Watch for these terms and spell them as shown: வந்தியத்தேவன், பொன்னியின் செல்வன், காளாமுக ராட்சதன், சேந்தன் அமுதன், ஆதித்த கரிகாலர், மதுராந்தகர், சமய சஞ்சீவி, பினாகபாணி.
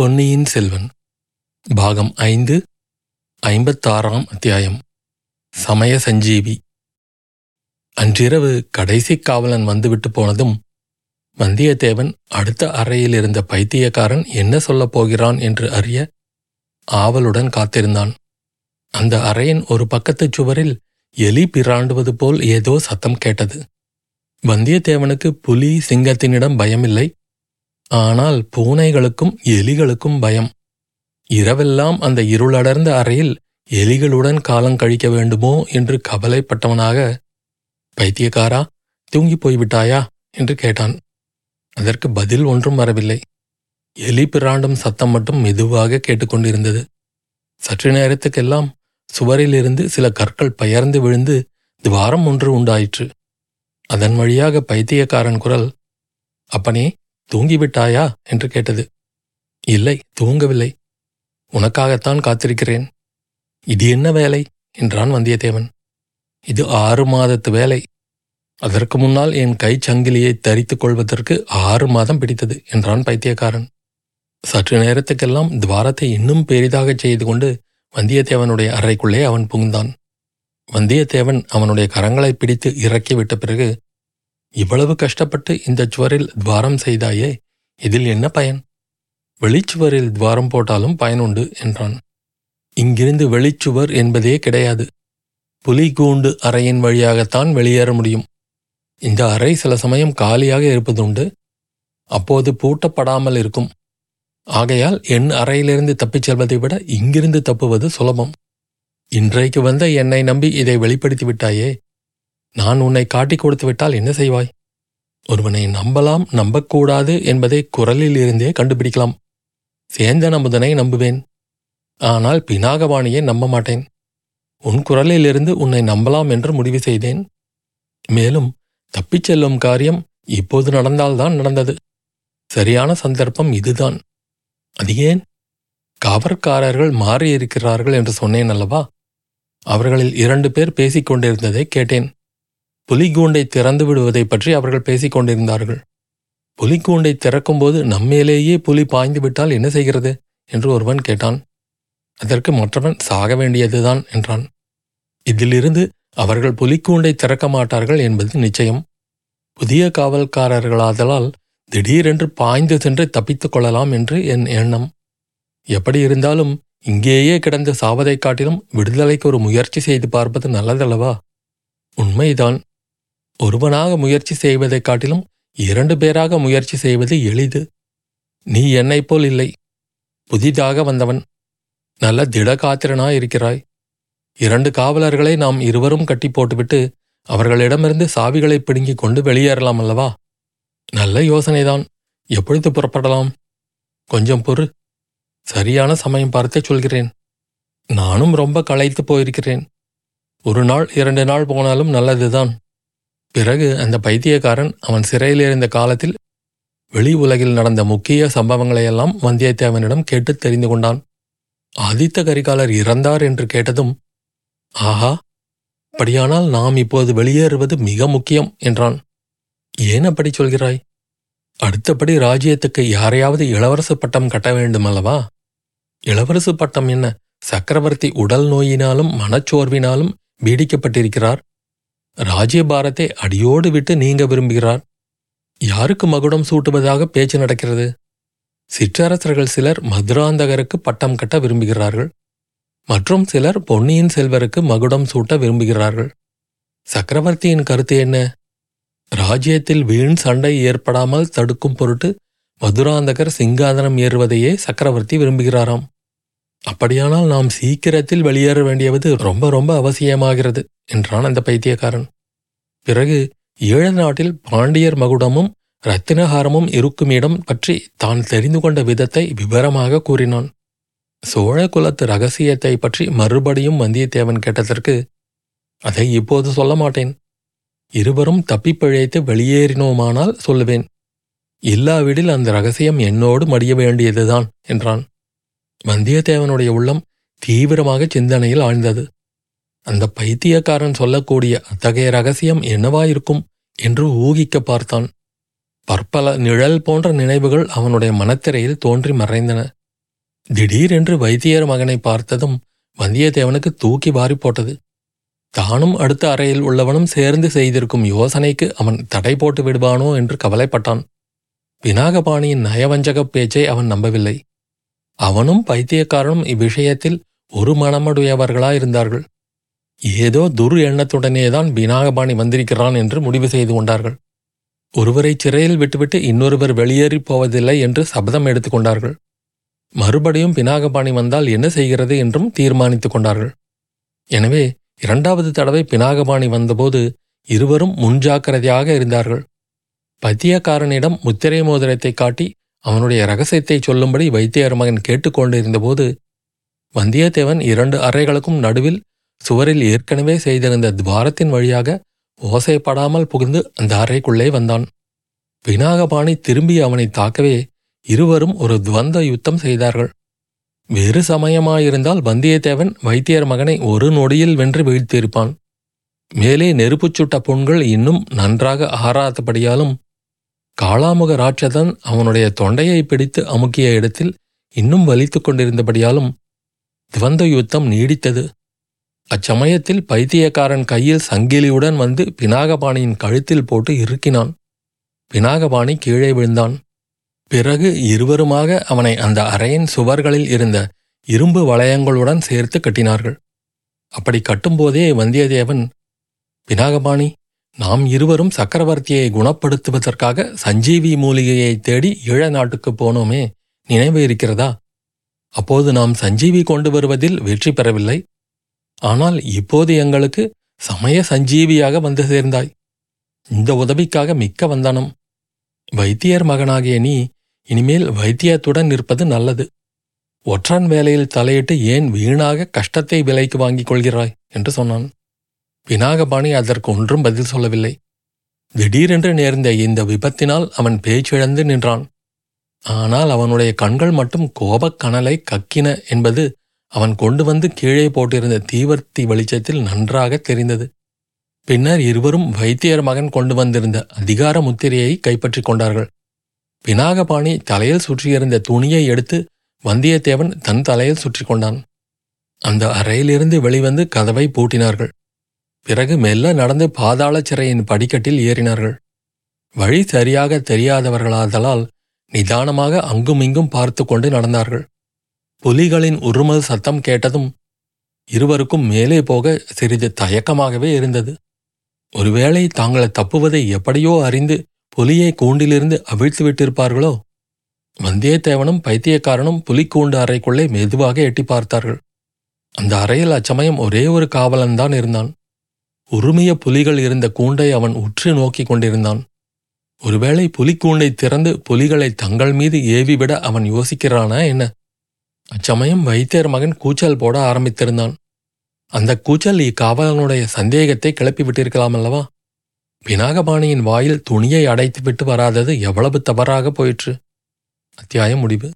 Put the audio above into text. பொன்னியின் செல்வன் பாகம் 5 56 அத்தியாயம். சமய சஞ்சீவி. அன்றிரவு கடைசி காவலன் வந்துவிட்டு போனதும் வந்தியத்தேவன் அடுத்த அறையில் இருந்த பைத்தியக்காரன் என்ன சொல்லப் போகிறான் என்று அறிய ஆவலுடன் காத்திருந்தான். அந்த அறையின் ஒரு பக்கத்து சுவரில் எலி பிராண்டுவது போல் ஏதோ சத்தம் கேட்டது. வந்தியத்தேவனுக்கு புலி சிங்கத்தினிடம் பயமில்லை, ஆனால் பூனைகளுக்கும் எலிகளுக்கும் பயம். இரவெல்லாம் அந்த இருளடர்ந்த அறையில் எலிகளுடன் காலம் கழிக்க வேண்டுமோ என்று கவலைப்பட்டவனாக, பைத்தியக்காரா, தூங்கி போய்விட்டாயா என்று கேட்டான். அதற்கு பதில் ஒன்றும் வரவில்லை. எலி பிராண்டும் சத்தம் மட்டும் மெதுவாக கேட்டுக்கொண்டிருந்தது. சற்று நேரத்துக்கெல்லாம் சுவரிலிருந்து சில கற்கள் பெயர்ந்து விழுந்து துவாரம் ஒன்று உண்டாயிற்று. அதன் வழியாக பைத்தியக்காரன் குரல், அப்பனே, தூங்கிவிட்டாயா என்று கேட்டது. இல்லை, தூங்கவில்லை, உனக்காகத்தான் காத்திருக்கிறேன். இது என்ன வேலை என்றான் வந்தியத்தேவன். இது 6 மாதத்து வேலை. அதற்கு முன்னால் என் கை சங்கிலியை தரித்துக் கொள்வதற்கு 6 மாதம் பிடித்தது என்றான் பைத்தியக்காரன். சற்று நேரத்துக்கெல்லாம் துவாரத்தை இன்னும் பெரிதாக செய்து கொண்டு வந்தியத்தேவனுடைய அறைக்குள்ளே அவன் புகுந்தான். வந்தியத்தேவன் அவனுடைய கரங்களை பிடித்து இறக்கிவிட்ட பிறகு, இவ்வளவு கஷ்டப்பட்டு இந்த சுவரில் துவாரம் செய்தாயே, இதில் என்ன பயன்? வெளிச்சுவரில் துவாரம் போட்டாலும் பயனுண்டு என்றான். இங்கிருந்து வெளிச்சுவர் என்பதே கிடையாது. புலிகூண்டு அறையின் வழியாகத்தான் வெளியேற முடியும். இந்த அறை சில சமயம் காலியாக இருப்பதுண்டு, அப்போது பூட்டப்படாமல் இருக்கும். ஆகையால் என் அறையிலிருந்து தப்பிச் செல்வதை விட இங்கிருந்து தப்புவது சுலபம். இன்றைக்கு வந்த என்னை நம்பி இதை வெளிப்படுத்திவிட்டாயே, நான் உன்னை காட்டிக் கொடுத்து விட்டால் என்ன செய்வாய்? ஒருவனை நம்பலாம், நம்பக்கூடாது என்பதை குரலில் இருந்தே கண்டுபிடிக்கலாம். சேந்தன் அமுதனை நம்புவேன், ஆனால் பினாகபாணியை நம்ப மாட்டேன். உன் குரலிலிருந்து உன்னை நம்பலாம் என்று முடிவு செய்தேன். மேலும் தப்பிச் செல்லும் காரியம் இப்போது நடந்தால்தான் நடந்தது. சரியான சந்தர்ப்பம் இதுதான். அது ஏன்? காவற்காரர்கள் மாறியிருக்கிறார்கள் என்று சொன்னேன் அல்லவா? அவர்களில் 2 பேர் பேசிக்கொண்டிருந்ததை கேட்டேன். புலிகூண்டை திறந்து விடுவதை பற்றி அவர்கள் பேசிக் கொண்டிருந்தார்கள். புலிகூண்டை திறக்கும்போது நம்மேலேயே புலி பாய்ந்துவிட்டால் என்ன செய்கிறது என்று ஒருவன் கேட்டான். அதற்கு மற்றவன், சாக வேண்டியதுதான் என்றான். இதிலிருந்து அவர்கள் புலிகூண்டை திறக்க மாட்டார்கள் என்பது நிச்சயம். புதிய காவல்காரர்களாதலால் திடீரென்று பாய்ந்து சென்று தப்பித்துக் கொள்ளலாம் என்று என் எண்ணம். எப்படி இருந்தாலும் இங்கேயே கிடந்த சாவதை காட்டிலும் விடுதலைக்கு ஒரு முயற்சி செய்து பார்ப்பது நல்லதல்லவா? உண்மைதான். ஒருவனாக முயற்சி செய்வதைக் காட்டிலும் 2 பேராக முயற்சி செய்வது எளிது. நீ என்னைப் போல் இல்லை, புதிதாக வந்தவன். நல்ல திடகாத்திரனாயிருக்கிறாய். 2 காவலர்களை நாம் இருவரும் கட்டி போட்டுவிட்டு அவர்களிடமிருந்து சாவிகளை பிடுங்கிக் கொண்டு வெளியேறலாம் அல்லவா? நல்ல யோசனைதான். எப்பொழுது புறப்படலாம்? கொஞ்சம் பொறு, சரியான சமயம் பார்த்து சொல்கிறேன். நானும் ரொம்ப களைத்து போயிருக்கிறேன். 1 நாள் 2 நாள் போனாலும் நல்லதுதான். பிறகு அந்த பைத்தியக்காரன் அவன் சிறையில் இருந்த காலத்தில் வெளி உலகில் நடந்த முக்கிய சம்பவங்களையெல்லாம் வந்தியத்தேவனிடம் கேட்டு தெரிந்து கொண்டான். ஆதித்த கரிகாலர் இறந்தார் என்று கேட்டதும், ஆஹா, அப்படியானால் நாம் இப்போது வெளியேறுவது மிக முக்கியம் என்றான். ஏன் அப்படி சொல்கிறாய்? அடுத்தபடி ராஜ்யத்துக்கு யாரையாவது இளவரசு பட்டம் கட்ட வேண்டுமல்லவா? இளவரசு பட்டம் என்ன? சக்கரவர்த்தி உடல் நோயினாலும் மனச்சோர்வினாலும் பீடிக்கப்பட்டிருக்கிறார். ராஜ்யபாரத்தை அடியோடு விட்டு நீங்க விரும்புகிறார். யாருக்கு மகுடம் சூட்டுவதாக பேச்சு நடக்கிறது? சிற்றரசர்கள் சிலர் மதுராந்தகருக்கு பட்டம் கட்ட விரும்புகிறார்கள். மற்றும் சிலர் பொன்னியின் செல்வருக்கு மகுடம் சூட்ட விரும்புகிறார்கள். சக்கரவர்த்தியின் கருத்து என்ன? ராஜ்யத்தில் வீண் சண்டை ஏற்படாமல் தடுக்கும் பொருட்டு மதுராந்தகர் சிங்காதனம் ஏறுவதையே சக்கரவர்த்தி விரும்புகிறாராம். அப்படியானால் நாம் சீக்கிரத்தில் வெளியேற வேண்டியது ரொம்ப ரொம்ப அவசியமாகிறது என்றான் அந்த பைத்தியக்காரன். பிறகு ஈழ நாட்டில் பாண்டியர் மகுடமும் இரத்தினஹாரமும் இருக்குமிடம் பற்றி தான் தெரிந்து கொண்ட விதத்தை விவரமாக கூறினான். சோழ குலத்து இரகசியத்தை பற்றி மறுபடியும் வந்தியத்தேவன் கேட்டதற்கு, அதை இப்போது சொல்ல மாட்டேன். இருவரும் தப்பிப்பிழைத்து வெளியேறினோமானால் சொல்லுவேன். இல்லாவிடில் அந்த இரகசியம் என்னோடு மடிய வேண்டியதுதான் என்றான். வந்தியத்தேவனுடைய உள்ளம் தீவிரமாக சிந்தனையில் ஆழ்ந்தது. அந்த பைத்தியக்காரன் சொல்லக்கூடிய அத்தகைய ரகசியம் என்னவாயிருக்கும் என்று ஊகிக்க பார்த்தான். பற்பல நிழல் போன்ற நினைவுகள் அவனுடைய மனத்திரையில் தோன்றி மறைந்தன. திடீரென்று வைத்தியர் மகனை பார்த்ததும் வந்தியத்தேவனுக்கு தூக்கி வாரி போட்டது. தானும் அடுத்த அறையில் உள்ளவனும் சேர்ந்து செய்திருக்கும் யோசனைக்கு அவன் தடை போட்டு விடுவானோ என்று கவலைப்பட்டான். பினாகபாணியின் நயவஞ்சகப் பேச்சை அவன் நம்பவில்லை. அவனும் பைத்தியக்காரனும் இவ்விஷயத்தில் ஒரு மனமுடையவர்களாயிருந்தார்கள். ஏதோ துர் எண்ணத்துடனேதான் பினாகபாணி வந்திருக்கிறான் என்று முடிவு செய்து கொண்டார்கள். ஒருவரை சிறையில் விட்டுவிட்டு இன்னொருவர் வெளியேறி போவதில்லை என்று சபதம் எடுத்துக்கொண்டார்கள். மறுபடியும் பினாகபாணி வந்தால் என்ன செய்கிறது என்றும் தீர்மானித்துக் கொண்டார்கள். எனவே இரண்டாவது தடவை பினாகபாணி வந்தபோது இருவரும் முன்ஜாக்கிரதையாக இருந்தார்கள். பத்தியக்காரனிடம் முத்திரை மோதிரத்தை காட்டி அவனுடைய இரகசியத்தை சொல்லும்படி வைத்தியர் மகன் கேட்டுக்கொண்டிருந்தபோது வந்தியத்தேவன் இரண்டு அறைகளுக்கும் நடுவில் சுவரில் ஏற்கனவே செய்திருந்த துவாரத்தின் வழியாக ஓசைப்படாமல் புகுந்து அந்த அறைக்குள்ளே வந்தான். பினாகபாணி திரும்பி அவனை தாக்கவே இருவரும் ஒரு துவந்த யுத்தம் செய்தார்கள். வேறு சமயமாயிருந்தால் வந்தியத்தேவன் வைத்தியர் மகனை ஒரு நொடியில் வென்று வீழ்த்தியிருப்பான். மேலே நெருப்புச்சுட்ட புண்கள் இன்னும் நன்றாக ஆறாதபடியாலும் காளாமுக ராட்சதன் அவனுடைய தொண்டையை பிடித்து அமுக்கிய இடத்தில் இன்னும் வலித்து கொண்டிருந்தபடியாலும் துவந்த யுத்தம் நீடித்தது. அச்சமயத்தில் பைத்தியக்காரன் கையில் சங்கிலியுடன் வந்து பினாகபாணியின் கழுத்தில் போட்டு இறுக்கினான். பினாகபாணி கீழே விழுந்தான். பிறகு இருவருமாக அவனை அந்த அறையின் சுவர்களில் இருந்த இரும்பு வளையங்களுடன் சேர்த்து கட்டினார்கள். அப்படி கட்டும்போதே வந்தியத்தேவன், பினாகபாணி, நாம் இருவரும் சக்கரவர்த்தியை குணப்படுத்துவதற்காக சஞ்சீவி மூலிகையை தேடி ஈழ நாட்டுக்கு போனோமே, நினைவு இருக்கிறதா? அப்போது நாம் சஞ்சீவி கொண்டு வருவதில் வெற்றி பெறவில்லை. ஆனால் இப்போது எங்களுக்கு சமய சஞ்சீவியாக வந்து சேர்ந்தாய். இந்த உதவிக்காக மிக்க வந்தனம். வைத்தியர் மகனாகிய நீ இனிமேல் வைத்தியத்துடன் நிற்பது நல்லது. ஒற்றன் வேலையில் தலையிட்டு ஏன் வீணாக கஷ்டத்தை விலைக்கு வாங்கிக் கொள்கிறாய் என்று சொன்னான். பினாகபாணி அதற்கு ஒன்றும் பதில் சொல்லவில்லை. திடீரென்று நேர்ந்த இந்த விபத்தினால் அவன் பேச்சிழந்து நின்றான். ஆனால் அவனுடைய கண்கள் மட்டும் கோபக்கனலை கக்கின என்பது அவன் கொண்டு வந்து கீழே போட்டிருந்த தீவர்த்தி வெளிச்சத்தில் நன்றாக தெரிந்தது. பின்னர் இருவரும் வைத்தியர் மகன் கொண்டு வந்திருந்த அதிகார முத்திரையை கைப்பற்றி கொண்டார்கள். பினாகபாணி தலையில் சுற்றியிருந்த துணியை எடுத்து வந்தியத்தேவன் தன் தலையில் சுற்றி கொண்டான். அந்த அறையிலிருந்து வெளிவந்து கதவை பூட்டினார்கள். பிறகு மெல்ல நடந்து பாதாள சிறையின் படிக்கட்டில் ஏறினார்கள். வழி சரியாக தெரியாதவர்களாதலால் நிதானமாக அங்குமிங்கும் பார்த்து கொண்டு நடந்தார்கள். புலிகளின் உருமல் சத்தம் கேட்டதும் இருவருக்கும் மேலே போக சிறிது தயக்கமாகவே இருந்தது. ஒருவேளை தாங்கள் தப்புவதை எப்படியோ அறிந்து புலியை கூண்டிலிருந்து அவிழ்த்து விட்டிருப்பார்களோ? வந்தியத்தேவனும் பைத்தியக்காரனும் புலிக்கூண்டு அறைக்குள்ளே மெதுவாக எட்டி பார்த்தார்கள். அந்த அறையில் அச்சமயம் ஒரே ஒரு காவலன்தான் இருந்தான். உருமிய புலிகள் இருந்த கூண்டை அவன் உற்று நோக்கி கொண்டிருந்தான். ஒருவேளை புலிக்கூண்டை திறந்து புலிகளை தங்கள் மீது ஏவிவிட அவன் யோசிக்கிறானா என்ன? அச்சமயம் வைத்தியர் மகன் கூச்சல் போட ஆரம்பித்திருந்தான். அந்த கூச்சல் இக்காவலனுடைய சந்தேகத்தை கிளப்பிவிட்டிருக்கலாம் அல்லவா? பினாகபாணியின் வாயில் துணியை அடைத்துவிட்டு வராதது எவ்வளவு தவறாக போயிற்று. அத்தியாயம் முடிவு.